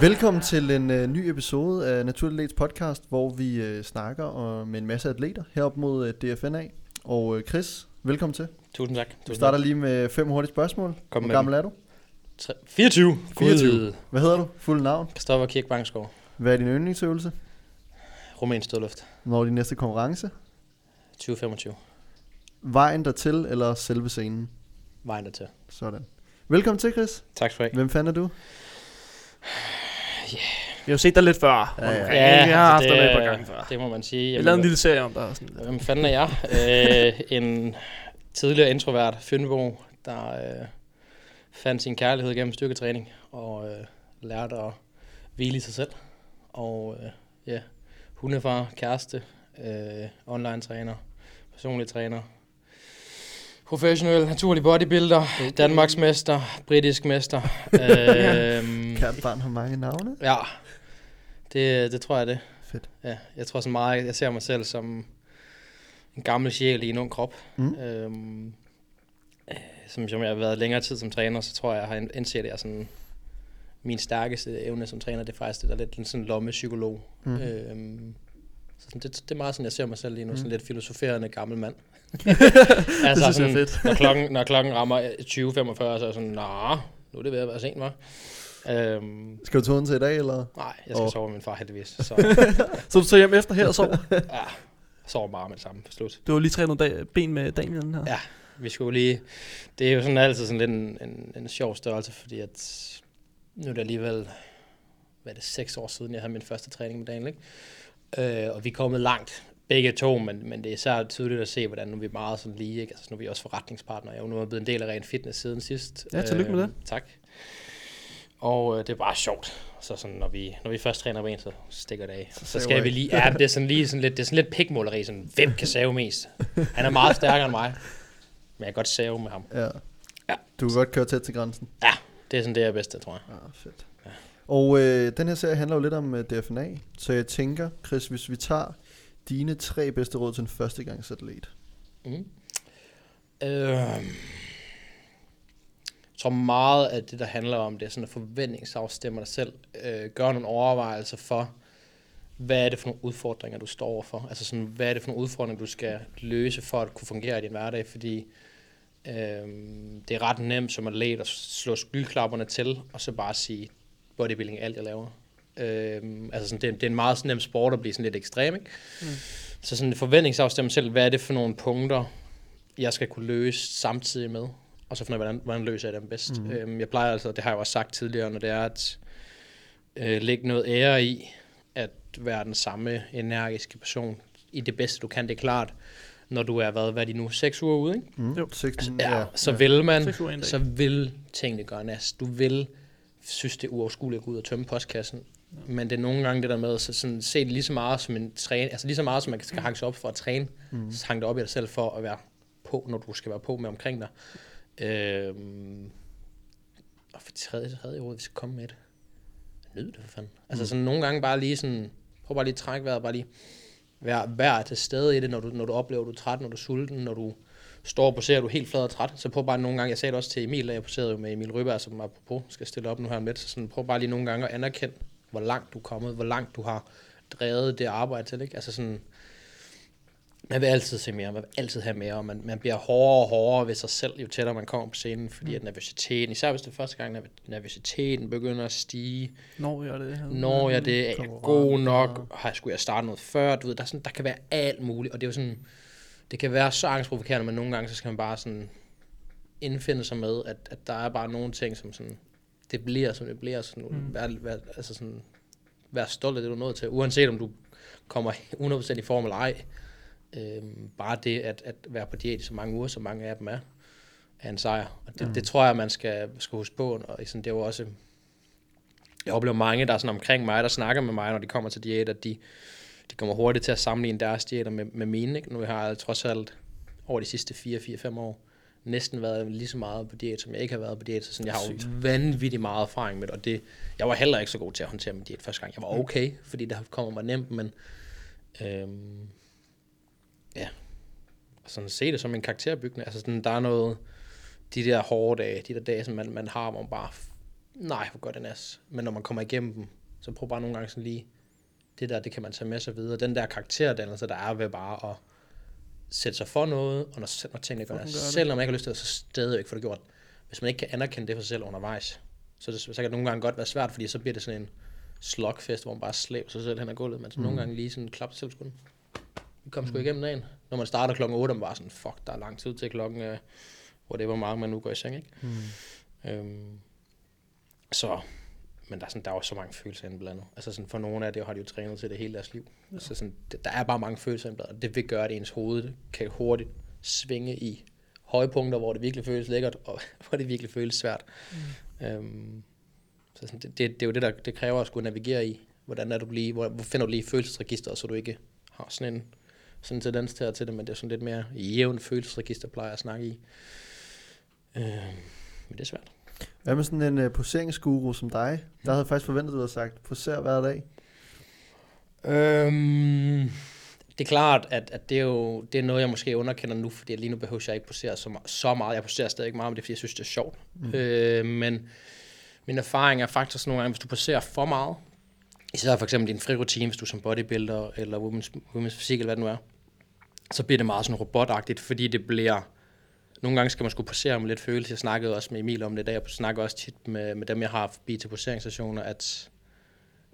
Velkommen til en ny episode af Naturlig podcast, hvor vi snakker med en masse atleter herop mod DFNA. Og Chris, velkommen til. Tusind tak. Vi starter lige med 5 hurtige spørgsmål. Hvor gammel er du? 24. Hvad hedder du? Fuld navn? Kristoffer Kirk Bangsgaard. Hvad er din yndlingsøvelse? Rumænsk dødløft. Når er din næste konkurrence? 2025. Vejen dertil eller selve scenen? Vejen dertil. Sådan. Velkommen til, Chris. Tak skal du have. Hvem fanden er du? Yeah. Jeg har jo set dig lidt før. Ja, jeg har haft dig med et par gange før. Det må man sige. Jeg lavede en lille serie om dig. Hvem fanden er jeg? En tidligere introvert Fynbo, der fandt sin kærlighed gennem styrketræning og lærte at hvile i sig selv. Og hundefar, kæreste, online træner, personlig træner, professionel, naturlig bodybuilder, okay. Danmarks mester, britisk mester. Kært barn har mange navne. Ja, det tror jeg det. Fedt. Ja, jeg tror så meget, jeg ser mig selv som en gammel sjæl i en ung krop. Mm. Som jeg har været længere tid som træner, så tror jeg, jeg har indset, at jeg sådan, min stærkeste evne som træner, det er faktisk det der lidt sådan lommepsykolog. Mm. Så sådan, det er meget sådan, jeg ser mig selv lige nu, sådan lidt filosoferende gammel mand. Altså, det sådan, fedt. Når klokken rammer 20:45, så er jeg sådan, nah, nu er det ved at være sent, hva'? Skal du tage den til i dag, eller? Nej, jeg skal sove med min far, heldigvis. Så, så du tager hjem efter her og sover? Ja, sover bare med det samme, for slut. Du har lige trænet ben med Daniel her? Ja, vi skulle lige... Det er jo sådan altid sådan lidt en sjov størrelse, fordi at... Nu er det alligevel... Hvad er det, 6 år siden, jeg havde min første træning med Daniel, ikke? Og vi er kommet langt, begge to, men det er især tydeligt at se, hvordan nu er vi meget sådan lige, ikke? Altså nu er vi også forretningspartnere. Jeg er jo nu blevet en del af Ren Fitness siden sidst. Ja, tillykke med det. Tak. Og det er bare sjovt. Så sådan, når vi først træner ben, så stikker det af. Så skal vi lige, det er sådan lige sådan lidt, det er sådan lidt pikmåleri, sådan, hvem kan save mest? Han er meget stærkere end mig, men jeg kan godt save med ham. Ja. Ja. Du kan godt køre tæt til grænsen. Ja, det er sådan det, jeg er bedst til, tror jeg. Ja, fedt. Ja. Og den her serie handler jo lidt om DFNA, så jeg tænker, Chris, hvis vi tager dine 3 bedste råd til en førstegangsatlet. Jeg tror meget af det, der handler om, det er sådan at forventningsafstemme dig selv. Gør nogle overvejelser for, hvad er det for nogle udfordringer, du står overfor? Altså sådan, hvad er det for nogle udfordringer, du skal løse for at kunne fungere i din hverdag? Fordi det er ret nemt som atlet at slå skyklapperne til, og så bare sige, bodybuilding er alt, jeg laver. Altså sådan, det er en meget nem sport at blive sådan lidt ekstrem, ikke? Mm. Så sådan en forventningsafstemme selv, hvad er det for nogle punkter, jeg skal kunne løse samtidig med? Og så finder jeg, hvordan løser jeg dem bedst? Mm. Jeg plejer altså, det har jeg også sagt tidligere, når det er at lægge noget ære i, at være den samme energiske person i det bedste, du kan. Det er klart, når du er, hvad er de nu, 6 uger ude, ikke? Mm. Jo, 16, altså, så vil man, så vil tingene gøre næst. Du vil synes, det er uoverskueligt at gå ud og tømme postkassen. Ja. Men det er nogle gange det der med, så sådan, se det lige så meget som en træne, altså lige så meget som man skal hanke sig op for at træne, så hang det op i dig selv for at være på, når du skal være på med omkring dig. Og for tredje råd, vi skal komme med et. Nyd det for fanden. Altså sådan nogle gange bare lige sådan, prøv bare lige at trække vejret, bare lige vær til stede i det, når du oplever, du er træt, når du er sulten, når du står og poserer, du er helt flad og træt, så prøv bare nogle gange, jeg sagde det også til Emil, da jeg poserede jo med Emil Ryberg, som apropos skal stille op nu her med, så sådan, prøv bare lige nogle gange at anerkende, hvor langt du er kommet, hvor langt du har drevet det arbejde til, ikke? Altså sådan, man vil altid se mere, man vil altid have mere, og man bliver hårdere og hårdere ved sig selv, jo tættere man kommer på scenen, fordi at nervøsiteten, især hvis det er første gang, nervøsiteten begynder at stige. Når jeg det, er jeg god nok, skulle jeg starte noget før, du ved, der kan være alt muligt, og det er jo sådan, det kan være så angstprovokerende, men nogle gange, så skal man bare sådan indfinde sig med, at der er bare nogle ting, som sådan, det bliver, som det bliver. Sådan, vær stolt af det, du er nået til. Uanset om du kommer 100% i form eller ej. Bare det at være på diæt i så mange uger, så mange af dem er en sejr. Og det tror jeg, man skal huske på. Og sådan, det er jo også, jeg oplever mange, der er sådan omkring mig, der snakker med mig, når de kommer til diæt, at de kommer hurtigt til at sammenligne deres diæter med mine, ikke? Nu har jeg trods alt over de sidste 4-5 år næsten været lige så meget på diæt, som jeg ikke har været på diæt. Så sådan, jeg har jo vanvittigt meget erfaring med det, og det, jeg var heller ikke så god til at håndtere min diæt første gang. Jeg var okay, fordi det kommer mig nemt, men og sådan se det som en karakterbyggende. Altså sådan, der er noget, de der hårde dage, de der dage, som man har, hvor man bare nej, hvor godt en as. Men når man kommer igennem dem, så prøv bare nogle gange sådan lige, det der, det kan man tage med sig videre. Den der karakterdannelse, der er ved bare at sætte sig for noget, og når tingene gør det, selvom man ikke har lyst til det, så stadigvæk får det gjort. Hvis man ikke kan anerkende det for sig selv undervejs, så kan det nogle gange godt være svært, fordi så bliver det sådan en slugfest, hvor man bare slæber sig selv hen ad gulvet, men så nogle gange lige sådan klap til skulden. Vi kom sgu igennem dagen. Når man starter klokken 8, og man bare sådan, fuck, der er lang tid til klokken, hvor det er, hvor meget man nu går i seng, ikke? Så, men der er, sådan, der er jo så mange følelser indblandet. Altså sådan, for nogle af det har de jo trænet til det hele deres liv. Ja. Så sådan, der er bare mange følelser indblandet, og det vil gøre, at ens hoved kan hurtigt svinge i højpunkter, hvor det virkelig føles lækkert, og hvor det virkelig føles svært. Så sådan, det er jo det, der det kræver at skulle navigere i. Hvordan er du lige, hvor finder du lige følelsesregisteret, så du ikke har sådan en tendens til det, men det er sådan lidt mere jævn følelsesregister, plejer at snakke i. Men det er svært. Hvad med sådan en poseringsguru som dig? Der havde jeg faktisk forventet, at du havde sagt, poser hver dag. Det er klart, at det er noget, jeg måske underkender nu, fordi lige nu behøver jeg ikke posere så meget. Jeg poserer stadig ikke meget, men det er, fordi jeg synes, det er sjovt. Men min erfaring er faktisk sådan nogle gange, hvis du poserer for meget, især for eksempel din frirutine, hvis du som bodybuilder eller women's fysik eller hvad det nu er, så bliver det meget sådan robotagtigt, fordi det bliver... Nogle gange skal man sgu posere med lidt følelse. Jeg snakkede også med Emil om det i dag. Jeg snakker også tit med dem, jeg har forbi til poseringssessioner, at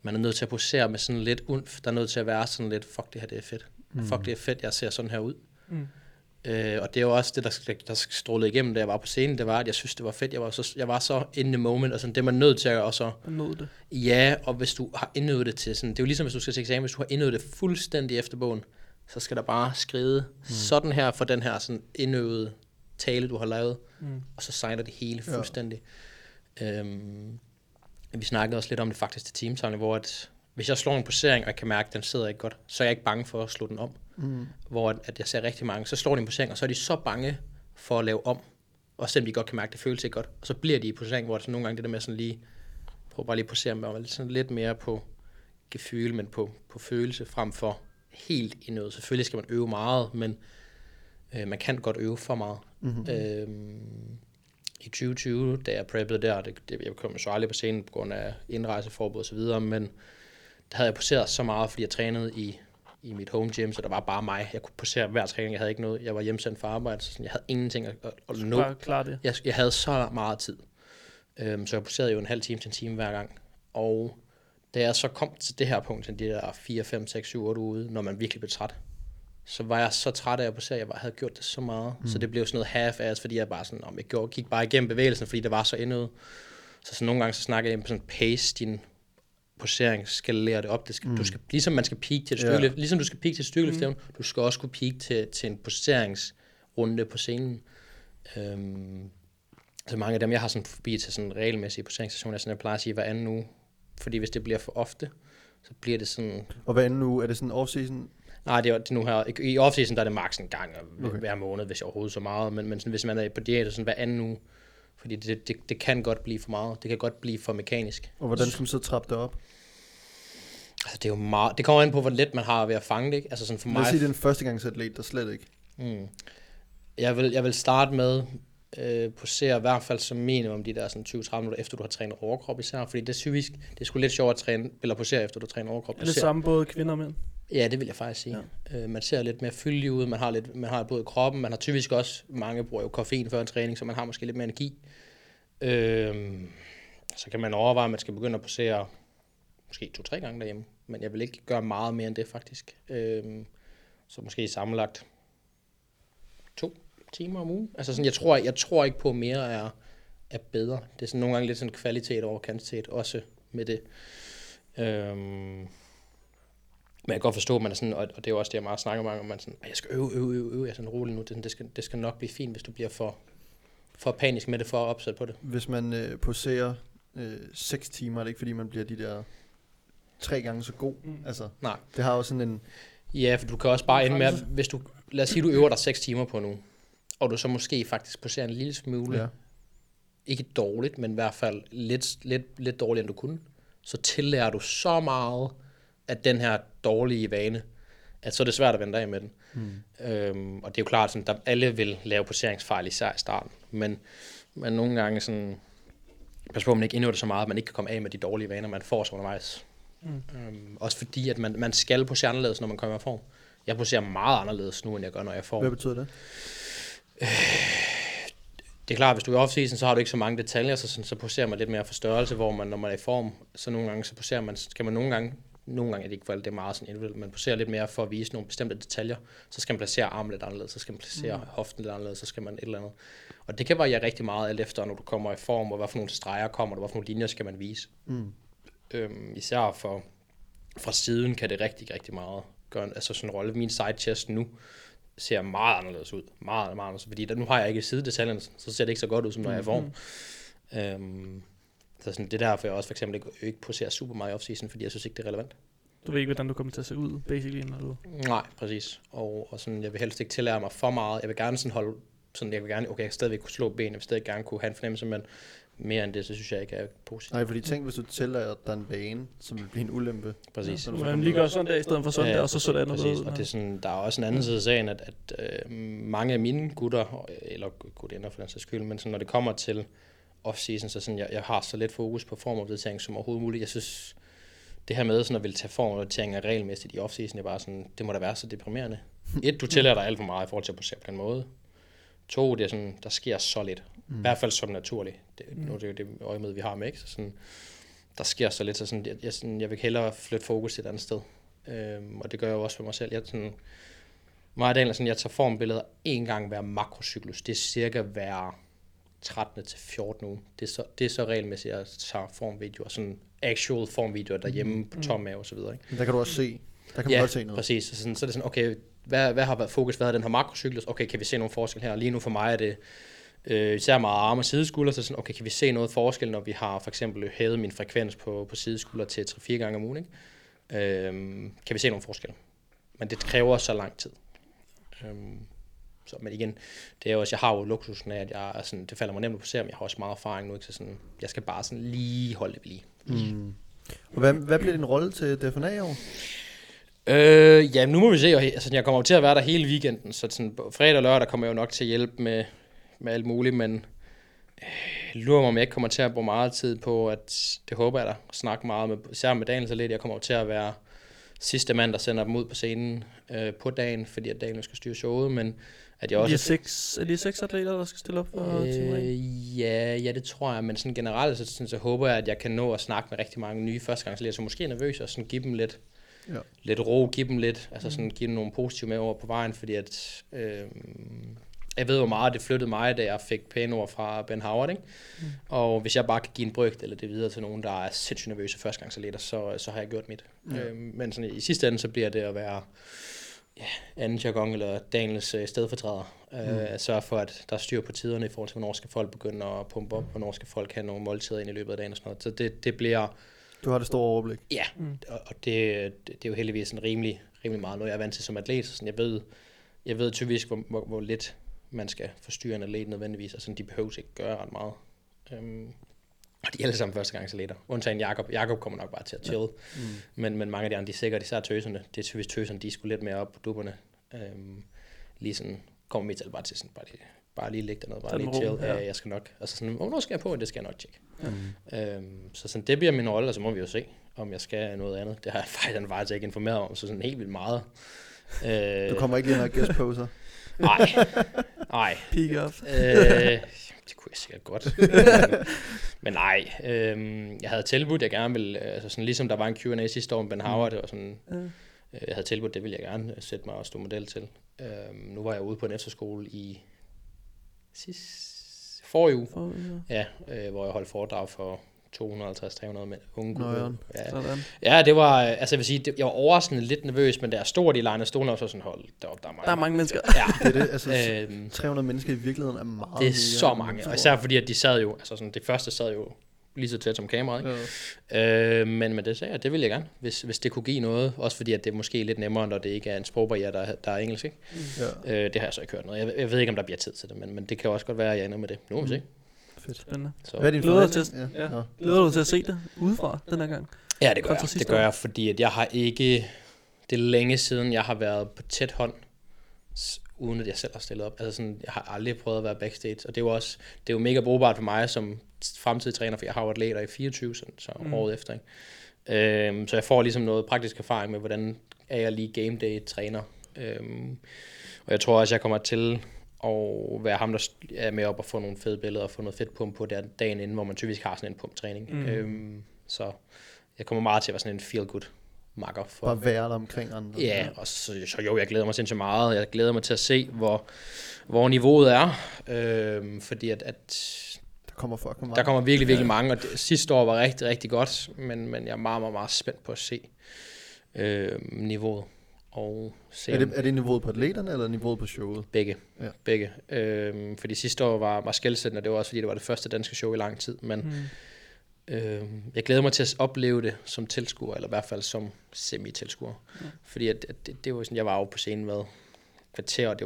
man er nødt til at posere med sådan lidt umf. Der er nødt til at være sådan lidt, fuck det her, det er fedt. Fuck det er fedt, jeg ser sådan her ud. Og det er jo også det, der strålede igennem, da jeg var på scenen. Det var, at jeg synes, det var fedt. Jeg var så in the moment, og sådan, det er man nødt til at også... Nød det. Ja, og hvis du har indøvet det til sådan... Det er jo ligesom, hvis du skal til eksamen. Hvis du har indøvet det fuldstændig efter bogen, så skal der bare skride sådan her for den her sådan indøvede tale, du har lavet, og så signer det hele fuldstændig. Ja. Vi snakkede også lidt om det faktisk til teamsamling, hvor at, hvis jeg slår en posering, og jeg kan mærke, at den sidder ikke godt, så er jeg ikke bange for at slå den om. Hvor at jeg ser rigtig mange, så slår de en posering, og så er de så bange for at lave om, og selvom de godt kan mærke, at det føles ikke godt, og så bliver de i posering, hvor det nogle gange det der med sådan lige, prøv bare lige at posere med, sådan lidt mere på gefühl, men på følelse, frem for helt indøvet. Selvfølgelig skal man øve meget, men man kan godt øve for meget. I 2020, da jeg preppede der, jeg kom så aldrig på scenen på grund af indrejseforbud og så videre, men der havde jeg poseret så meget, fordi jeg trænede i mit home gym, så der var bare mig. Jeg kunne posere hver træning, jeg havde ikke noget. Jeg var hjemsendt fra arbejde, så sådan, jeg havde ingenting at nå. Bare klar det. Jeg havde så meget tid. Så jeg poserede jo en halv time til en time hver gang. Og da jeg så kom til det her punkt, til de der 4, 5, 6, 7, 8 ude, når man virkelig blev træt, så var jeg så træt af at posere, jeg havde gjort det så meget. Så det blev sådan noget half-ass, fordi jeg bare sådan, jeg gik bare igennem bevægelsen, fordi det var så endnu. Så nogle gange så snakker jeg på sådan pace, din posering skal lære det op. Det skal, du skal, ligesom man skal peak til et styrkeløft, ligesom du skal peak til et styrkeløftstævne, du skal også kunne peak til en poseringsrunde på scenen. Så mange af dem, jeg har sådan forbi til sådan regelmæssige poseringssessioner, jeg plejer at sige hver anden uge, fordi hvis det bliver for ofte, så bliver det sådan... Og hver anden uge, er det sådan off-season? Nej, det er nu her. I off-season, der er det maks en gang hver måned, hvis jeg overhovedet så meget. Men sådan, hvis man er på diæt, så sådan hver anden uge. Fordi det kan godt blive for meget. Det kan godt blive for mekanisk. Og hvordan skal man så trappe det op? Altså, det er jo meget... Det kommer an på, hvor let man har ved at fange det, ikke? Altså sådan for mig... Lad os sige, det er en førstegangsatlet, der slet ikke... Jeg vil starte med... posere i hvert fald som minimum de der sådan 20-30 minutter efter du har trænet overkrop især, fordi det er psykisk, det er sgu lidt sjovt at træne eller posere efter du træner overkrop. Er det samme både kvinder og mænd? Ja, det vil jeg faktisk sige. Ja. Man ser lidt mere fyldig ud, man har både kroppen, man har typisk også, mange bruger jo koffein før en træning, så man har måske lidt mere energi. Så kan man overveje, at man skal begynde at posere måske 2-3 gange derhjemme, men jeg vil ikke gøre meget mere end det faktisk. Så måske sammenlagt 2 timer om ugen. Altså sådan, jeg tror ikke på, at mere er bedre. Det er sådan nogle gange lidt sådan kvalitet over kvantitet, også med det. Men jeg kan godt forstå, at man er sådan, og det er jo også det, jeg meget snakker om, at man sådan, jeg skal øve, jeg er sådan rolig nu. Det skal nok blive fint, hvis du bliver for panisk med det, for at opsætte på det. Hvis man poserer 6 timer, er det ikke fordi, man bliver de der 3 gange så god? Altså, nej. Det har jo sådan en... Ja, for du kan også bare ende med, hvis du, lad os sige, du øver dig 6 timer på nu, og du så måske faktisk poserer en lille smule, ikke dårligt, men i hvert fald lidt dårligere, end du kunne, så tillærer du så meget af den her dårlige vane, at så er det svært at vende af med den. Og det er jo klart, at alle vil lave poseringsfejl især i starten, men nogle gange sådan, Pas på, at man ikke indøver det så meget, at man ikke kan komme af med de dårlige vaner, man får så undervejs. Mm. Også fordi, at man skal posere anderledes, når man kommer i form. Jeg poserer meget anderledes nu, end jeg gør, når jeg får. Hvad betyder det? Det er klart, hvis du er i off-season, så har du ikke så mange detaljer, så poserer man lidt mere for størrelse, hvor man, når man er i form, så nogle gange så poserer man, skal man nogle gange er det ikke for alt, det er meget sådan individuelt, man poserer lidt mere for at vise nogle bestemte detaljer, så skal man placere armen lidt anderledes, så skal man placere hoften lidt anderledes, så skal man et eller andet. Og det kan variere rigtig meget alt efter, når du kommer i form, og hvad for nogle streger kommer, og hvad for nogle linjer skal man vise. Mm. Især fra siden kan det rigtig, rigtig meget gøre, altså sådan en rolle. Min side chest nu ser meget anderledes ud, meget anderledes, fordi nu har jeg ikke sidedetaljerne, så ser det ikke så godt ud, som når jeg er i form. Så sådan, det er derfor, jeg også for eksempel ikke poserer super meget i off-season, fordi jeg synes ikke, det er relevant. Du ved ikke, hvordan du kommer til at se ud, basically, når du... Nej, præcis. Og sådan, jeg vil helst ikke tillære mig for meget. Jeg vil gerne sådan holde... Sådan, jeg vil gerne, okay, jeg stadigvæk kunne slå ben, jeg vil stadig gerne kunne have en fornemmelse, men mere end det, så synes jeg ikke, jeg er positivt. Nej, fordi tænk, hvis du tillærer dig en vane, som vil blive en ulempe. Præcis. Ja, man lige gør sådan der, i stedet for sådan der, og så sådan noget. Præcis, og det er sådan, der er også en anden side af sagen, at mange af mine gutter, eller gutinder for den sags skyld, men sådan, når det kommer til off-season, så sådan, jeg har så lidt fokus på formopdatering som overhovedet muligt. Jeg synes, det her med sådan at ville tage formopdateringer regelmæssigt i off-season, er bare sådan, det må da være så deprimerende. 1, du tillærer dig alt for meget i forhold til at posere på den måde. 2, det er sådan, der sker så lidt. I hvert fald sådan naturligt. Det er jo det øjemøde, vi har med, ikke? Så sådan, der sker så lidt, så sådan, jeg vil hellere flytte fokus til et andet sted. Og det gør jeg også for mig selv. Jeg tager formbilleder en gang hver makrocyklus. Det er cirka hver 13. til 14. uge. Det er så regelmæssigt, at jeg tager formvideoer, sådan actual formvideoer derhjemme på tom mave og så videre. Ikke? Men der kan du også se. Der kan man også se noget. Præcis. Så er det sådan, okay, hvad har været fokus? Hvad har den her makrocyklus? Okay, kan vi se nogle forskel her? Lige nu for mig er det især meget arme og sideskulder, så sådan, okay, kan vi se noget forskel, når vi har for eksempel hævet min frekvens på sideskulder til 3-4 gange om ugen, ikke? Kan vi se nogle forskel? Men det kræver så lang tid. Så, men igen, det er også, jeg har jo luksusen af, at jeg er sådan, det falder mig nemt at posere, men jeg har også meget erfaring nu, ikke? Så sådan, jeg skal bare sådan lige holde det ved lige. Mm. Og hvad bliver din rolle til DFNA i år? Nu må vi se. Altså, jeg kommer jo til at være der hele weekenden, så sådan, fredag og lørdag kommer jeg jo nok til at hjælpe med alt muligt, men lurer mig, om jeg ikke kommer til at bruge meget tid på, at det håber jeg da, snakke meget med, især med Daniel så lidt. Jeg kommer jo til at være sidste mand, der sender dem ud på scenen på dagen, fordi at Daniel skal styre showet, men at jeg også... Er de 6 atleter, der skal stille op for teamet? Ja, det tror jeg, men sådan generelt, så håber jeg, at jeg kan nå at snakke med rigtig mange nye førstegangsatleter, så måske nervøs, og sådan give dem lidt ro, give dem lidt, altså sådan give dem nogle positive med over på vejen, fordi at... Jeg ved, hvor meget det flyttede mig, da jeg fik pæne ord fra Ben Howard, ikke? Mm. Og hvis jeg bare kan give en brøk eller det videre til nogen, der er sindssygt nervøse førstegangsatleter, så har jeg gjort mit. Mm. Men sådan, i sidste ende, så bliver det at være anden jargon eller Daniels stedfortræder. Sørge for, at der er styr på tiderne i forhold til, hvornår skal folk begynde at pumpe op, hvornår skal folk have nogle måltider ind i løbet af dagen og sådan noget. Så det bliver... Du har det store overblik. Ja, og det er jo heldigvis sådan rimelig meget noget, jeg er vant til som atlet. Så sådan, jeg ved typisk, hvor lidt man skal forstyrre en atlet nødvendigvis, og sådan, de behøves ikke gøre ret meget. Og de er alle sammen førstegangsatleter. Undtagen Jakob. Jakob kommer nok bare til at chill. Ja. Men mange af de andre, de er sikkert, især tøserne. Det er typisk tøserne, de er sgu lidt mere op på dupperne. Lige sådan, kommer mit bare til sådan, bare lige ligge dernede, bare lige chill. Ja. Jeg skal nok, altså sådan, hvornår skal jeg på, det skal jeg nok tjekke. Ja. Så sådan, det bliver min rolle, og så må vi jo se, om jeg skal noget andet. Det har jeg faktisk ikke informeret om, så sådan helt vildt meget. Du kommer ikke lige noget gæst på, så? Nej. Peak up. Det kunne jeg sikkert godt. Men nej. Jeg havde tilbudt, jeg gerne ville... Altså sådan, ligesom der var en Q&A sidste år med Ben Howard, og sådan... Jeg havde tilbudt, det ville jeg gerne sætte mig og stå model til. Nu var jeg ude på en efterskole i... forrige uge. Ja, hvor jeg holdt foredrag for 250-300 mænd. Unge gutter. Ja, det var, altså jeg vil sige, jeg var overraskende lidt nervøs, men da jeg stod i lejene, stod jeg også sådan, hold deroppe, der er mange mennesker. Ja. Det er det, altså 300 mennesker i virkeligheden er meget. Det er så mange, og især fordi, at de sad jo, altså sådan, det første sad jo lige så tæt som kameraet, ikke? Ja. Men det sagde jeg, det ville jeg gerne, hvis det kunne give noget, også fordi, at det er måske lidt nemmere, når det ikke er en sprogbarriere, der er engelsk, ikke? Ja. Det har jeg så ikke hørt noget. Jeg ved ikke, om der bliver tid til det, men det kan også godt være, at jeg ender med det. Nu må vi se. Spændende. Glæder du til at se det udefra den her gang? Ja, det gør jeg. Det gør jeg, fordi at jeg har ikke... Det er længe siden, jeg har været på tæt hånd, uden at jeg selv har stillet op. Altså sådan, jeg har aldrig prøvet at være backstage, og det er jo mega brugbart for mig som fremtidig træner, for jeg har jo atleter i 24, så året efter. Ikke? Så jeg får ligesom noget praktisk erfaring med, hvordan er jeg lige game day træner. Og jeg tror også, jeg kommer til at være ham, der er med op og få nogle fede billeder og få noget fedt pump på der dagen inden, hvor man typisk har sådan en pumptræning. Så jeg kommer meget til at være sådan en feel-good makker. For at være der omkring andre. Ja, og så jo, jeg glæder mig sindssygt meget. Jeg glæder mig til at se, hvor niveauet er. Fordi at der kommer virkelig, virkelig mange. Og det, sidste år var rigtig, rigtig godt. Men jeg er meget, meget, meget spændt på at se niveauet. Og se er det niveauet på atleterne, eller niveauet på showet? Begge. Fordi sidste år var skelsættende, og det var også fordi, det var det første danske show i lang tid. Men jeg glæder mig til at opleve det som tilskuer, eller i hvert fald som semi-tilskuer. Ja. Fordi det var sådan, jeg var jo på scenen med kvarter, og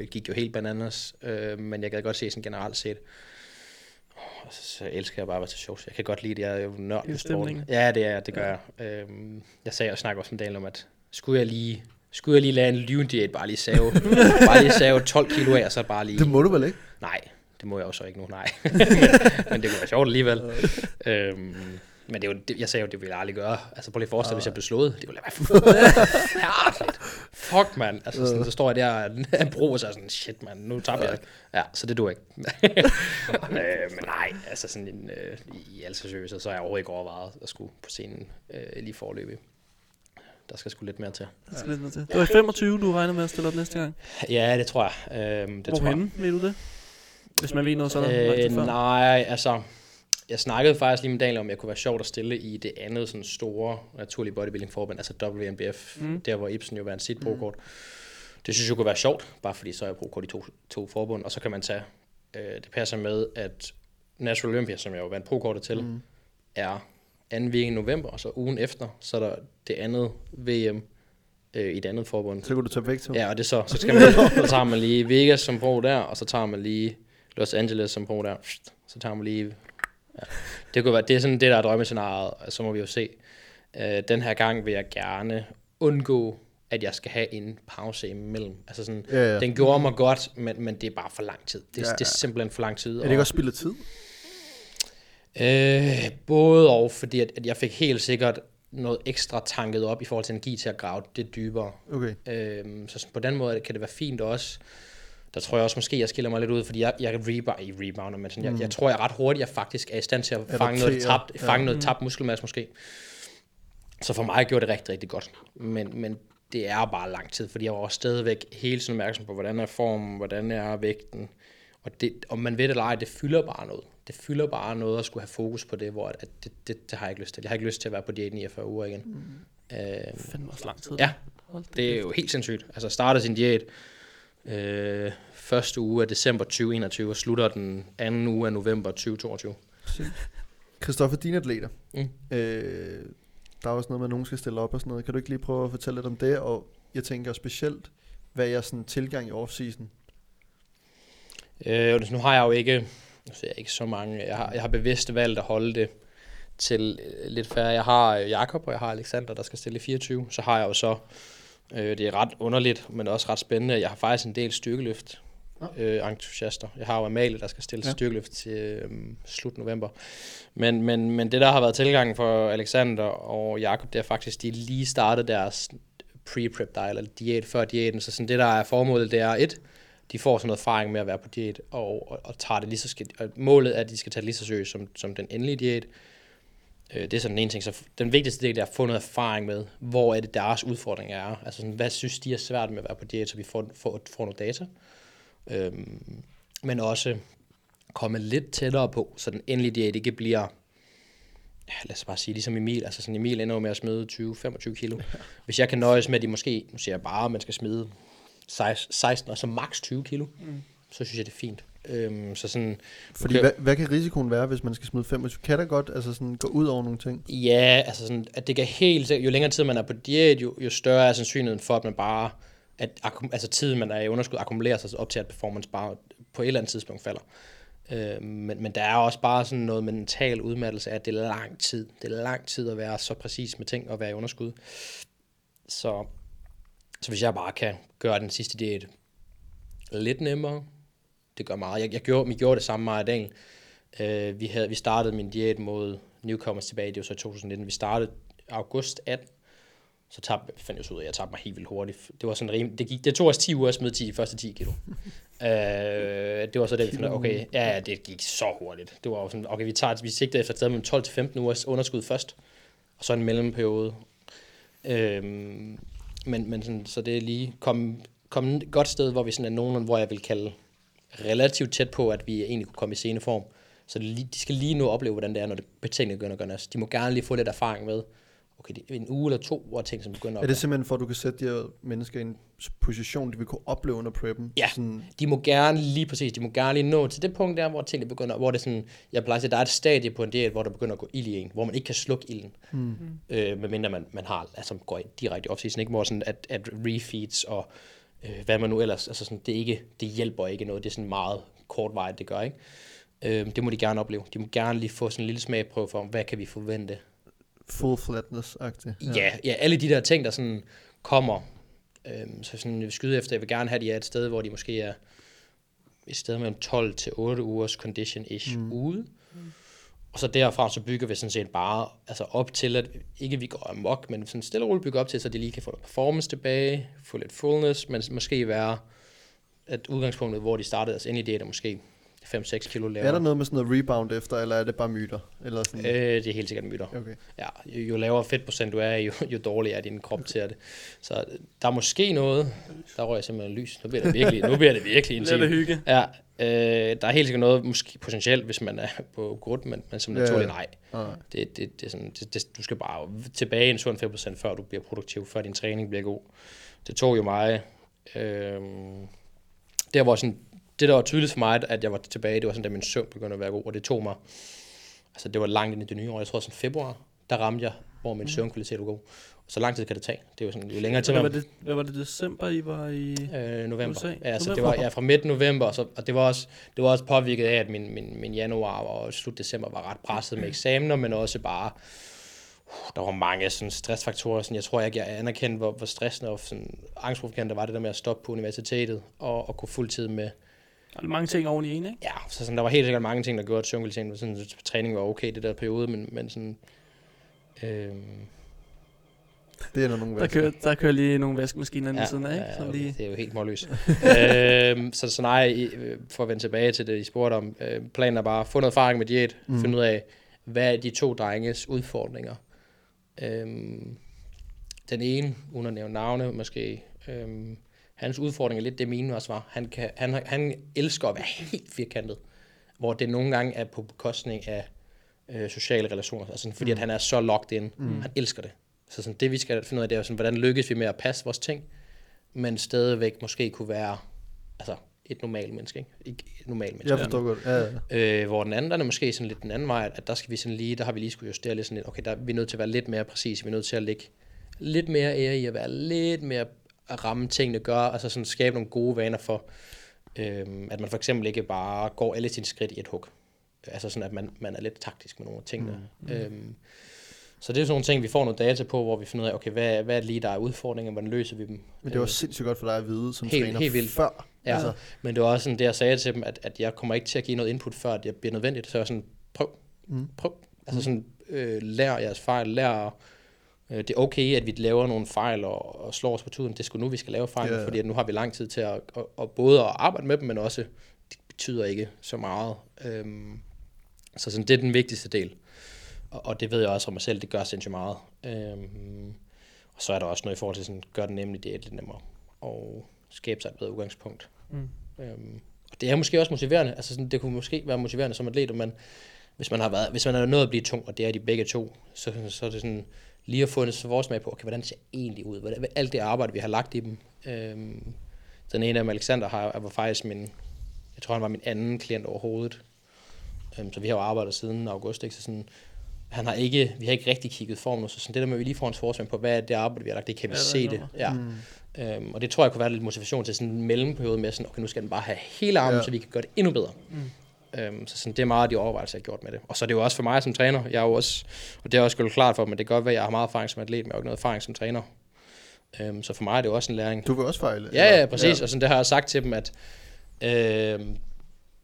det gik jo helt bananas. Men jeg gad godt se sådan generelt set. Så elsker jeg bare at være til shows. Jeg kan godt lide det, jeg er jo nørd i sporten. Ja, det gør jeg. Jeg snakker også med Daniel om, at skulle jeg lige lade en lyvendiæt bare lige save 12 kilo af, og så bare lige... Det må du vel ikke? Nej, det må jeg også ikke nu, nej. men det kunne være sjovt alligevel. Men det er jo, jeg sagde jo, det ville jeg aldrig gøre. Altså prøv lige at forestille, hvis jeg blev slået. Det ville jeg være fuck, mand. Altså sådan, så står jeg der og bruger sig sådan, shit, mand, nu tabte jeg. Ja, så det du ikke. Men nej, altså sådan i al seriøshed, så har jeg overhovedet ikke overvejet at skulle på scenen lige forløbig. Der skal sgu lidt mere til. Det var i 25, du regner med at stille op næste gang? Ja, det tror jeg. Hvorhenne, ved du det? Hvis man ved noget sådan? Nej, altså... Jeg snakkede faktisk lige med Daniel om, at jeg kunne være sjovt at stille i det andet sådan store naturlige bodybuilding-forbund, altså WMBF, der hvor Ibsen jo var en sit brokort. Det synes jeg kunne være sjovt, bare fordi så er jeg brokort i to forbund, og så kan man tage... det passer med, at National Olympia, som jeg jo vandt brokortet til, er... anden weekend i november, og så ugen efter, så er der det andet VM i et andet forbund. Så kunne du tage væk til? Ja, og det så skal man, så tager man lige Vegas som pro der, og så tager man lige Los Angeles som pro der, så tager man lige... Ja. Det kunne være, det er sådan det, der er drømmescenariet, og så må vi jo se. Den her gang vil jeg gerne undgå, at jeg skal have en pause imellem. Altså sådan, den gjorde mig godt, men det er bare for lang tid. Det er simpelthen for lang tid. Er det ikke også spildet tid? Både og, fordi at jeg fik helt sikkert noget ekstra tanket op i forhold til energi til at grave det dybere. Okay. Så på den måde kan det være fint også. Der tror jeg også måske, jeg skiller mig lidt ud, fordi jeg rebounder, men sådan, jeg tror, jeg ret hurtigt faktisk er i stand til at fange noget tabt muskelmasse måske. Så for mig gjorde det rigtig, rigtig godt. Men det er bare lang tid, fordi jeg var også stadigvæk hele tiden opmærksom på, hvordan er formen, hvordan er vægten. Og det, om man ved det eller ej, det fylder bare noget. Det fylder bare noget at skulle have fokus på det, hvor at det har jeg ikke lyst til. Jeg har ikke lyst til at være på diæten i 49 uger igen. Fandme også lang tid. Ja, det er jo helt sindssygt. Altså starter sin diæt første uge af december 2021 og slutter den anden uge af november 2022. Kristoffer, dine atleter. Der er også noget med, at nogen skal stille op og sådan noget. Kan du ikke lige prøve at fortælle lidt om det? Og jeg tænker specielt, hvad er jeres tilgang i off-season? Nu har jeg jo ikke... Så jeg ikke så mange. Jeg har bevidst valgt at holde det til lidt færre. Jeg har Jakob og jeg har Alexander, der skal stille i 24. Så har jeg jo så, det er ret underligt, men også ret spændende. Jeg har faktisk en del styrkeløft entusiaster. Jeg har jo Amalie, der skal stille styrkeløft til slut november. Men det, der har været tilgangen for Alexander og Jakob, det er faktisk, de lige startede deres pre-prep diet, eller diæt før diæten. Så sådan det, der er formålet, det er de får sådan noget erfaring med at være på diæt, og tager det lige så og målet er, at de skal tage det lige så seriøst som den endelige diæt. Det er sådan en ting. Så den vigtigste del er at få noget erfaring med, hvor er det deres udfordringer er. Altså sådan, hvad synes de er svært med at være på diæt, så vi får noget data. Men også komme lidt tættere på, så den endelige diæt ikke bliver, lad os bare sige, ligesom Emil. Altså sådan Emil ender jo med at smide 20-25 kilo. Hvis jeg kan nøjes med, at de måske, nu siger jeg bare, at man skal smide 16 og så maks 20 kilo, så synes jeg, det er fint. Så sådan, fordi hvad kan risikoen være, hvis man skal smide 25? Kan der godt altså sådan, gå ud over nogle ting? Ja, altså sådan, at det kan helt... Jo længere tid man er på diæt, jo større er sandsynligheden for, at man bare... altså tiden, man er i underskud, akkumulerer sig op til, at performance bare på et eller andet tidspunkt falder. Men der er også bare sådan noget mental udmattelse af, at det er lang tid. Det er lang tid at være så præcis med ting og være i underskud. Så hvis jeg bare kan gøre den sidste diæt lidt nemmere, det gør meget. Jeg gjorde det samme meget i dag. Vi startede min diæt mod newcomers tilbage, det var så i 2019. Vi startede august 18, så fandt jeg så ud af, at jeg tabte mig helt vildt hurtigt. Det var sådan rimelig, det tog os 10 uger at smide de første 10 kilo. Det var så der, okay, ja, det gik så hurtigt. Det var sådan, okay, vi sigtede efter et sted mellem 12-15 ugers underskud først, og så en mellemperiode. Men sådan, så det er lige kom et godt sted, hvor vi sådan er nogen, hvor jeg vil kalde relativt tæt på, at vi egentlig kunne komme i sene form. Så de skal lige nu opleve, hvordan det er, når det betingende begynder at gøre næst. De må gerne lige få lidt erfaring med, okay, det er en uge eller to, hvor ting som begynder at... Er det simpelthen for, at du kan sætte de her mennesker i en position, de vil kunne opleve under preppen? Ja, sådan... de må gerne lige nå til det punkt der, hvor tingene begynder, hvor det sådan, jeg plejer at sige, der er et stadie på en diæt, hvor der begynder at gå ild i en, hvor man ikke kan slukke ilden, medmindre man har, altså går direkte i off-season, ikke, hvor sådan at refeeds og hvad man nu ellers, altså sådan, det hjælper ikke noget, det er sådan meget kortvarigt, det gør, ikke? Det må de gerne opleve. De må gerne lige få sådan en lille smagprøve for, hvad kan vi forvente? Full flatness-agtigt. Ja. Ja, alle de der ting, der sådan kommer, så sådan skyde efter, jeg vil gerne have, de er et sted, hvor de måske er et sted mellem 12 til 8 ugers condition-ish ude. Og så derfra, så bygger vi sådan set bare altså op til, at ikke vi går amok, men sådan stille og roligt bygger op til, så de lige kan få noget performance tilbage, få lidt fullness, men måske være at udgangspunktet, hvor de startede, altså ind i det, der måske 5-6 kilo lavere. Er der noget med sådan noget rebound efter, eller er det bare myter? Eller sådan? Det er helt sikkert myter. Okay. Ja, jo lavere fedtprocent du er, jo dårligere er din krop til det. Så der er måske noget. Der rører jeg simpelthen lys. Nu bliver det virkelig en ting. Det er hygge. Ja, der er helt sikkert noget, måske potentielt, hvis man er på grund, men som naturligt nej. Det du skal bare tilbage en sund 5%, før du bliver produktiv, før din træning bliver god. Det tog jo mig. Der var sådan... Det, der var tydeligt for mig, at jeg var tilbage, det var sådan, at min søvn begyndte at være god, og det tog mig, altså det var langt ind i det nye år, jeg tror sådan februar, der ramte jeg, hvor min søvnkvalitet var god. Så lang tid kan det tage, det er jo sådan, jo længere tid. Hvad var det, december I var i november. USA? Ja, altså det var fra midt november, og det var også påvirket af, at min januar og slut december var ret presset med eksamener, men også bare, der var mange sådan stressfaktorer. Sådan, jeg tror ikke, jeg anerkendte, hvor stressende og angstprovokerende var det der med at stoppe på universitetet, og gå fuldtid med. Der var mange ting oven i en, ikke? Ja, så sådan, der var helt sikkert mange ting, der gjorde, at søvnkvaliteten, træning var okay det der periode, men sådan... Det er nogle der kører lige nogle vaskemaskiner den siden af, ikke? Ja, okay. Lige... Det er jo helt målløs. Så nej, for at vende tilbage til det, I spurgte om, planen er bare at få noget erfaring med diæt, finde ud af, hvad er de to drenges udfordringer. Den ene, uden at nævne navne, måske... Hans udfordring er lidt det, mine også var. Han elsker at være helt firkantet, hvor det nogle gange er på bekostning af sociale relationer, altså, fordi at han er så locked in. Han elsker det. Så sådan, det, vi skal finde ud af, det er, sådan, hvordan lykkes vi med at passe vores ting, men stadigvæk måske kunne være altså, et normalt menneske. Ikke et normalt menneske. Jeg forstår godt. Ja. Hvor den anden er måske sådan lidt den anden vej, at der, skal vi sådan lige, der har vi lige skulle justere lidt sådan lidt, okay, der er vi nødt til at være lidt mere præcise, vi er nødt til at lægge lidt mere ære i at være lidt mere at ramme tingene gør, altså sådan skabe nogle gode vaner for, at man for eksempel ikke bare går alle sine skridt i et hug. Altså sådan, at man er lidt taktisk med nogle ting. Så det er sådan nogle ting, vi får nogle data på, hvor vi finder ud af, okay, hvad er det lige, der er udfordringer, hvordan løser vi dem? Men det var sindssygt godt for dig at vide, som helt vildt før. Ja, altså. Men det var også sådan, det jeg sagde til dem, at jeg kommer ikke til at give noget input, før det bliver nødvendigt. Så jeg sådan, prøv. Altså sådan, lær jeres fejl, lær. Det er okay, at vi laver nogle fejl og slår os på tuden. Det er sgu nu, vi skal lave fejl, fordi at nu har vi lang tid til at både at arbejde med dem, men også, det betyder ikke så meget. Så sådan, det er den vigtigste del. Og det ved jeg også fra mig selv, det gør sindssygt meget. Og så er der også noget i forhold til, sådan, gør det nemlig det lidt nemmere. Og skabe sig et bedre udgangspunkt. Og det er måske også motiverende. Altså sådan, det kunne måske være motiverende som atlet, men hvis man er nået at blive tung, og det er de begge to, så er det sådan... Lige at få en forsmag på, okay, hvordan ser jeg egentlig ud? Hvad alt det arbejde, vi har lagt i dem. Den ene af dem, Alexander, var faktisk jeg tror, han var min anden klient overhovedet. Så vi har jo arbejdet siden august, ikke? Så sådan, vi har ikke rigtig kigget formen, så sådan det der med, vi lige får en forsmag på, hvad er det arbejde, vi har lagt, det kan vi se det. Ja. Og det tror jeg kunne være lidt motivation til sådan en mellemperiode med, sådan, okay, nu skal den bare have hele armen, så vi kan gøre det endnu bedre. Så sådan, det er meget de overvejelser, jeg har gjort med det. Og så er det jo også for mig som træner. Jeg er jo også, og det er også gjort klart for mig, det kan godt være, at jeg har meget erfaring som atlet, men jeg har jo ikke noget erfaring som træner. Så for mig er det jo også en læring. Du vil også fejle? Ja, præcis. Ja. Og sådan, det har jeg sagt til dem, at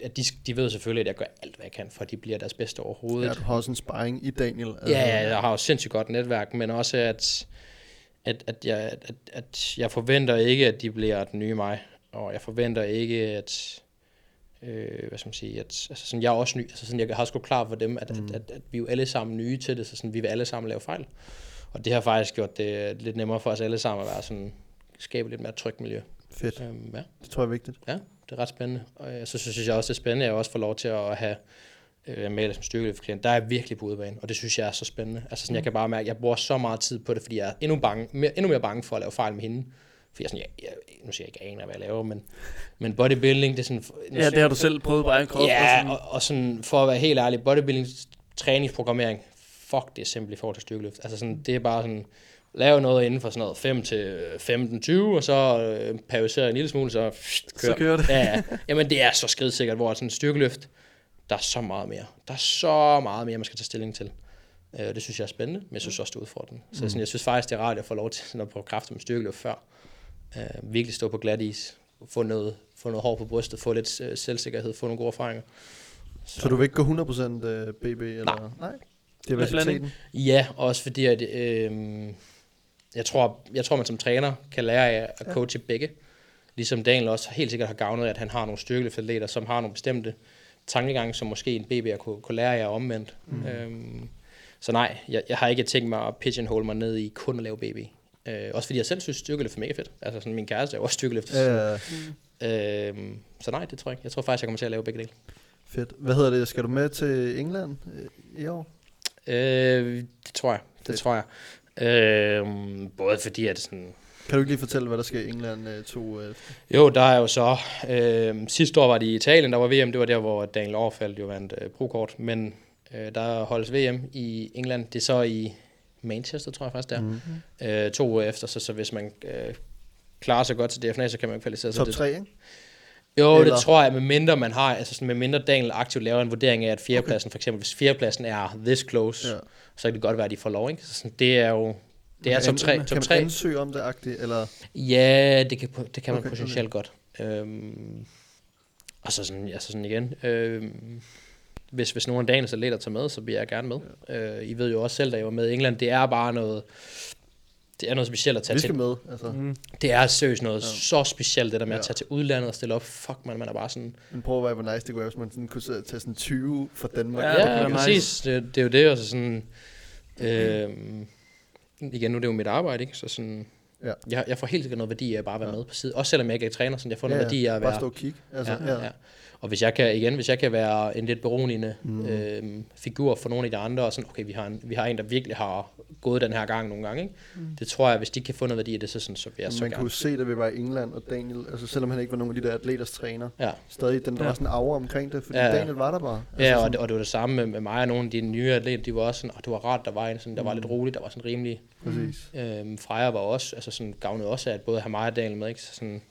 at de ved selvfølgelig, at jeg gør alt, hvad jeg kan, for at de bliver deres bedste overhovedet. Ja, du har også en sparring i Daniel. Ja, jeg har jo sindssygt godt netværk, men også at jeg forventer ikke, at de bliver den nye mig, og jeg forventer ikke, at hvad skal man sige, at altså sådan, jeg er også ny, altså sådan, jeg har sgu klar for dem, at vi jo alle sammen nye til det, så sådan, vi vil alle sammen lave fejl. Og det har faktisk gjort det lidt nemmere for os alle sammen at være sådan, skabe lidt mere trygt miljø. Fedt. Ja. Det tror jeg er vigtigt. Ja, det er ret spændende. Og så synes jeg også, det er spændende, at jeg også får lov til at have maler som styrkeløftklient. Der er jeg virkelig på udebane, og det synes jeg er så spændende. Altså sådan, jeg kan bare mærke, at jeg bruger så meget tid på det, fordi jeg er endnu mere bange for at lave fejl med hende. For jeg sådan, nu siger jeg ikke aner, hvad jeg laver, men bodybuilding, det er sådan... Ja, det har du selv prøvet på egen krop. Ja, og sådan, for at være helt ærlig, bodybuilding, træningsprogrammering, fuck, det er simpelthen i forhold til styrkeløft. Altså sådan, det er bare sådan, lave noget inden for sådan noget 5-15-20, og så periodiserer en lille smule, så kører det. Ja, jamen det er så skridsikkert, hvor sådan en styrkeløft, der er så meget mere. Der er så meget mere, man skal tage stilling til. Det synes jeg er spændende, men jeg synes også, det er udfordrende. Så sådan, jeg synes faktisk, det er rart, at jeg får lov til sådan at prøve kræfter med styrkeløft før. Virkelig stå på glat is, få noget hår på brystet, få lidt selvsikkerhed, få nogle gode erfaringer. Så du vil ikke gå 100% BB? Eller? Nej. Diversiteten? Ja, også fordi, at jeg tror, man som træner kan lære af at coache begge. Ligesom Daniel også helt sikkert har gavnet, at han har nogle styrkeløftatleter, som har nogle bestemte tankegange, som måske en BB'er kunne lære af omvendt. Så nej, jeg har ikke tænkt mig at pigeonhole mig ned i kun at lave BB. Også fordi jeg selv synes, styrkeløft er mega fedt. Altså sådan, min kæreste er jo også styrkeløft. Så nej, det tror jeg ikke. Jeg tror faktisk, jeg kommer til at lave begge dele. Fedt. Hvad hedder det? Skal du med til England i år? Det tror jeg. Både fordi, at sådan... Kan du ikke lige fortælle, hvad der sker i England 2? Jo, der er jo så... sidste år var det i Italien, der var VM. Det var der, hvor Daniel Overfald jo vandt pro-kort. Men der holdes VM i England. Det er så i... Manchester, tror jeg faktisk, der. 2 uger efter, så hvis man klarer sig godt til DFNA, så kan man kvalificere sig. Top 3, ikke? Jo, eller? Det tror jeg, medmindre man har, altså sådan, medmindre Daniel aktivt laver en vurdering af, at fjerdepladsen, for eksempel, hvis fjerdepladsen er this close, så kan det godt være, at de får lov, ikke? Så sådan, det er jo, det er top 3. Kan man ansøge om det-agtigt, eller? Ja, det kan man potentielt godt. Og så sådan, ja, så sådan igen. Hvis nogen af dagens atleter tager med, så bliver jeg gerne med. Ja. I ved jo også selv, da jeg var med i England, det er bare noget... Det er noget specielt at tage til. Vi skal med, altså. Det er seriøst noget så specielt, det der med at tage til udlandet og stille op. Fuck, man er bare sådan... Men prøv at være, hvor nice det kunne være, hvis man sådan kunne tage sådan 20 fra Danmark. Ja, præcis. Det er jo det, og så sådan... igen, nu er det jo mit arbejde, ikke? Så sådan... Ja. Jeg får helt sikkert noget værdi af bare at være med på side. Også selvom jeg ikke træner, sådan jeg får noget værdi af at være... Bare stå og kigge. Altså, ja. Og hvis jeg kan være en lidt beroligende figur for nogle af de andre, og sådan, okay, vi har en, der virkelig har gået den her gang nogle gange, ikke? Det tror jeg, hvis de kan få noget værdi i det, så sådan, så vil jeg så gerne. Man kunne se, da vi var i England, og Daniel, altså selvom han ikke var nogen af de der atleters træner, stadig den der var sådan en aura omkring det, fordi Daniel var der bare. Altså, ja, og det var det samme med mig og nogle af de nye atleter, de var også sådan, det var rart, der var en, sådan, der var lidt rolig, der var sådan rimelig. Præcis. Freja var også, altså sådan gavnede også af, at både have mig og Daniel med, ikke? Så sådan,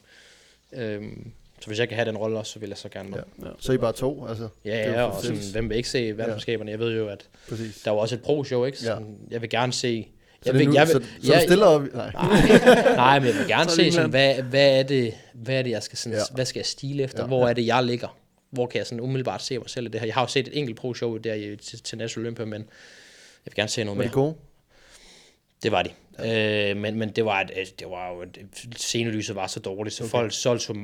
så hvis jeg kan have den rolle også, så vil jeg så gerne med. Ja. Så I bare to, altså? Ja, og sådan, hvem vil ikke se verdensmandskaberne? Jeg ved jo, at der var også et pro-show, ikke? Sådan, jeg vil gerne se... Så stiller op? Nej, men jeg vil gerne se, sådan, hvad er det, jeg skal, sådan, hvad skal jeg stile efter? Ja. Hvor er det, jeg ligger? Hvor kan jeg sådan umiddelbart se mig selv i det her? Jeg har jo set et enkelt pro-show der til National Olympia, men jeg vil gerne se noget mere. Var det gode? Det var de. Men det var jo, scenelyset var så dårligt, så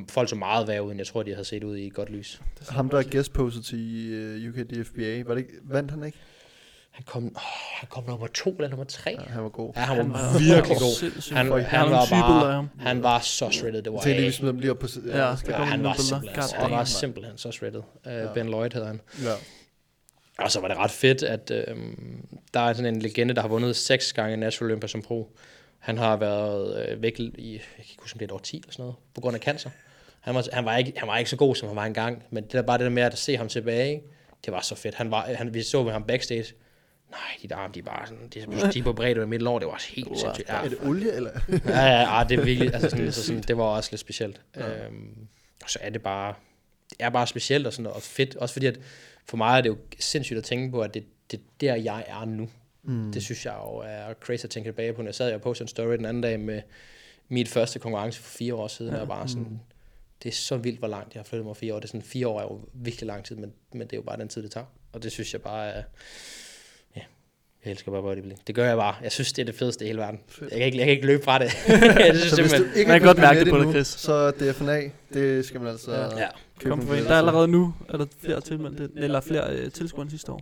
folk så meget værre ud, end jeg tror, de havde set ud i et godt lys. Ham, der er guestposet til UK DFBA, var det ikke, vandt han ikke? Han kom nummer 2 eller nummer 3. Ja, han var god. Ja, han var virkelig god. Han var så shredded, det var af. Ligesom dem lige op på... Han var simpelthen så shredded. Ben Lloyd hed han. Ja. Og så var det ret fedt, at der er sådan en legende, der har vundet 6 gange National Olympia som pro. Han har været væk i, jeg kan ikke huske, om det er et årti eller sådan noget, på grund af cancer. Han var ikke så god, som han var engang, men det der bare det der med at se ham tilbage, ikke? Det var så fedt. Vi så med ham backstage. Nej, dit arm, de er bare sådan, de er på bredt og i midten over, det var også helt sindssygt. Er det olie, eller? Ja, det er virkelig, altså sådan, det var også lidt specielt. Ja. Og så er det bare... Det er bare specielt og sådan noget, og fedt. Også fordi, at for mig er det jo sindssygt at tænke på, at det er der, jeg er nu. Det synes jeg jo er crazy at tænke tilbage på. Jeg sad og postede en story den anden dag med mit første konkurrence for 4 år siden, og bare sådan, Det er så vildt, hvor langt jeg har flyttet mig 4 år. Det er sådan, 4 år er jo virkelig lang tid, men det er jo bare den tid, det tager. Og det synes jeg bare er... Ja, jeg elsker bare bodybuilding. Det gør jeg bare. Jeg synes, det er det fedeste i hele verden. Jeg kan ikke løbe fra det. Jeg synes, så hvis du ikke kan godt mærke det på dig, Chris. Så DFNA, det skal man altså... Ja. Der er allerede nu, eller flere tilmeldte, eller flere tilskuere end sidste år.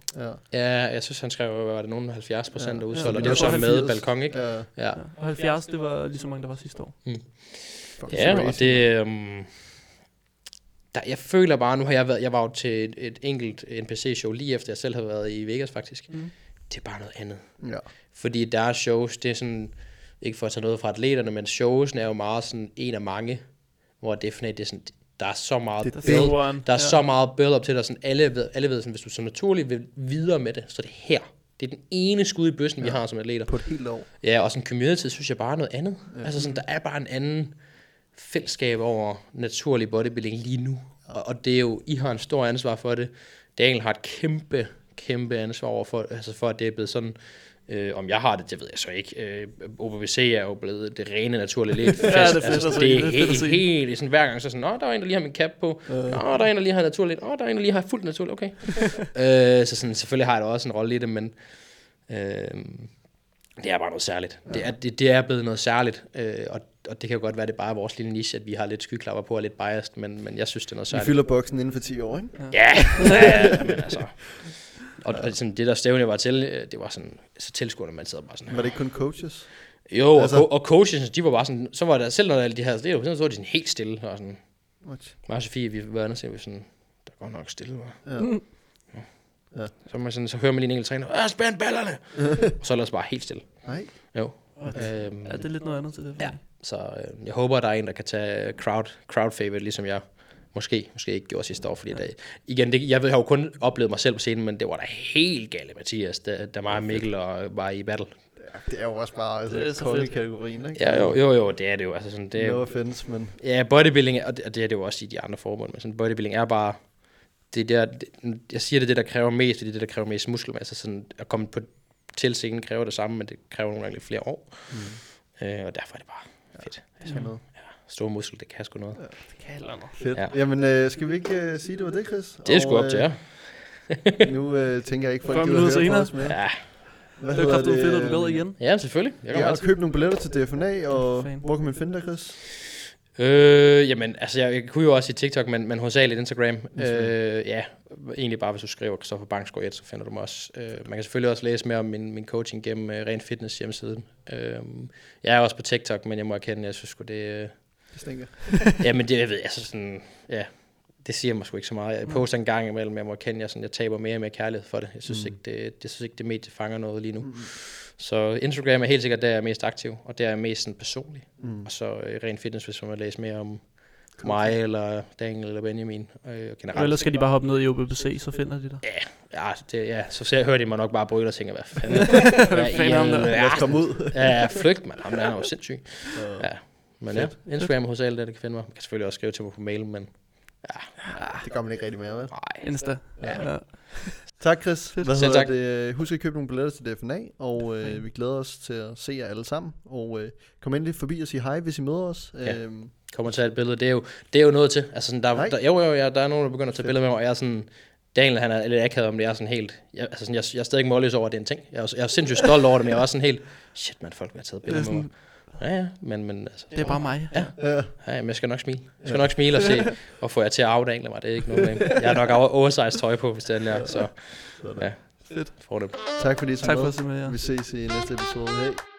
Ja, jeg synes, han skrev, var det nogen 70% udsolgt, og det var så med balkon, ikke? Ja. Og 70, det var lige så mange, der var sidste år. Ja, og det... jeg føler bare, nu har jeg var jo til et enkelt NPC-show, lige efter jeg selv havde været i Vegas faktisk. Mm. Det er bare noget andet. Ja. Fordi der er shows, det er sådan, ikke for at tage noget fra atleterne, men shows er jo meget sådan en af mange, hvor definitely, det er sådan, der er så meget så meget build-up til dig, sådan alle ved sådan, hvis du så naturligt vil videre med det, så det her. Det er den ene skud i bøssen, vi har som atleter. På et helt år. Ja, og sådan community, synes jeg bare er noget andet. Ja. Altså sådan, der er bare en anden fællesskab over naturlig bodybuilding lige nu. Og det er jo, I har en stor ansvar for det. Daniel har et kæmpe ansvar over for at det er blevet sådan. Om jeg har det ved jeg så ikke. OBVC er jo blevet det rene naturlige lidt. Det er helt sådan, hver gang så sådan, der er en, der lige har min cap på. Der er en, der lige har naturligt. Der er en, der lige har fuldt naturligt. Okay. Så sådan, selvfølgelig har jeg da også en rolle i det, men... det er bare noget særligt. Ja. Det er blevet noget særligt, og det kan jo godt være, det bare er vores lille niche, at vi har lidt skyklapper på og lidt biased, men jeg synes, det er noget særligt. Vi fylder boksen inden for 10 år, ikke? Ja, men altså. Og sådan, det der stævne, jeg var til, det var sådan, så tilskuerne, man sidder bare sådan her. Var det ikke kun coaches? Jo, altså, og coaches, de var bare sådan, så var der selv, når alle de her steder, så var de sådan helt stille. Og sådan, mig og Sofie, vi var andet, så vi sådan, der går nok stille, var. Ja. Ja. Så hører man lige en enkelt træner, spænd ballerne! Og så er det bare helt stille. Nej. Jo. Ja, det er lidt noget andet til det. Ja. Så jeg håber, der er en, der kan tage crowd favorite, ligesom jeg måske ikke gjorde sidste år, fordi der, igen, jeg har jo kun oplevet mig selv på scenen, men det var da helt galt, Mathias, da mig og Mikkel var i battle. Det er jo også bare altså, kategorien, ikke? Ja, jo, det er det jo. Altså, sådan, det er, no offense, men... Ja, bodybuilding, og det er det jo også i de andre forbund, men sådan, bodybuilding er bare... jeg siger, det der kræver mest, fordi det der kræver mest muskelmasse, sådan at komme til scenen kræver det samme, men det kræver nogle gange lidt flere år. Og derfor er det bare fedt. Altså, store muskel, det kan sgu noget. Ja, det kan heller noget. Fedt. Ja. Jamen, skal vi ikke sige, det var det, Chris? Det er sgu op til jer. Nu tænker jeg ikke, folk gider at høre på os mere. Ja. Det var kraftigt fedt, at du gad igen. Ja, selvfølgelig. Jeg har købt nogle billetter til DFNA, og hvor kan man finde dig, Chris? Jamen, altså jeg kunne jo også i TikTok, men hovedsageligt Instagram. Ja, egentlig bare hvis du skriver Kristoffer Bangsgaard, så finder du mig også. Man kan selvfølgelig også læse mere om min coaching gennem Ren Fitness hjemmesiden. Jeg er også på TikTok, men jeg må erkende, jeg synes sgu det... Det stinker. Jamen det, jeg ved, altså sådan, ja, det siger mig sgu ikke så meget. Jeg poster en gang imellem, jeg må erkende, jeg taber mere og mere kærlighed for det. Jeg synes ikke, det medie fanger noget lige nu. Så Instagram er helt sikkert, der jeg er mest aktiv, og der jeg er mest sådan personlig. Og så Ren Fitness, hvis man vil læse mere om mig, eller Daniel, eller Benjamin. Og ellers skal de bare hoppe ned i OBBC, så finder de dig. Ja, så hører de mig nok bare bryde og tænker, hvad fanden? Lad os komme ud. Ja, flygt, man. Jamen, han er jo sindssyg. Ja. Men ja, Instagram er hos alle, der kan finde mig. Man kan selvfølgelig også skrive til mig på mailen, men... Ja, det gør man ikke rigtig mere, vel? Nej, Insta. Ja. Tak, Chris. Tak. Husk at købe nogle billetter til DFNA, og vi glæder os til at se jer alle sammen. Og kom endelig forbi og sige hej, hvis I møder os. Ja. Kom og tage et billede. Det er jo noget til. Altså, sådan, der er nogen, der begynder at tage billeder med mig, og jeg er sådan... Daniel, han er lidt akavet om det, jeg er sådan helt... Jeg er stadig ikke målløs over, at det er en ting. Jeg er sindssygt stolt over det, men jeg er også sådan helt... Shit, man, folk har taget billeder med mig. Ja, men altså, det er bare mig. Ja, men jeg skal nok smile. Og se og få jer til at afdangle mig. Det er ikke noget problem. Jeg har nok oversized tøj på, hvis det er så. Ja. Fedt. Tak fordi I så med. Vi ses i næste episode. Hej.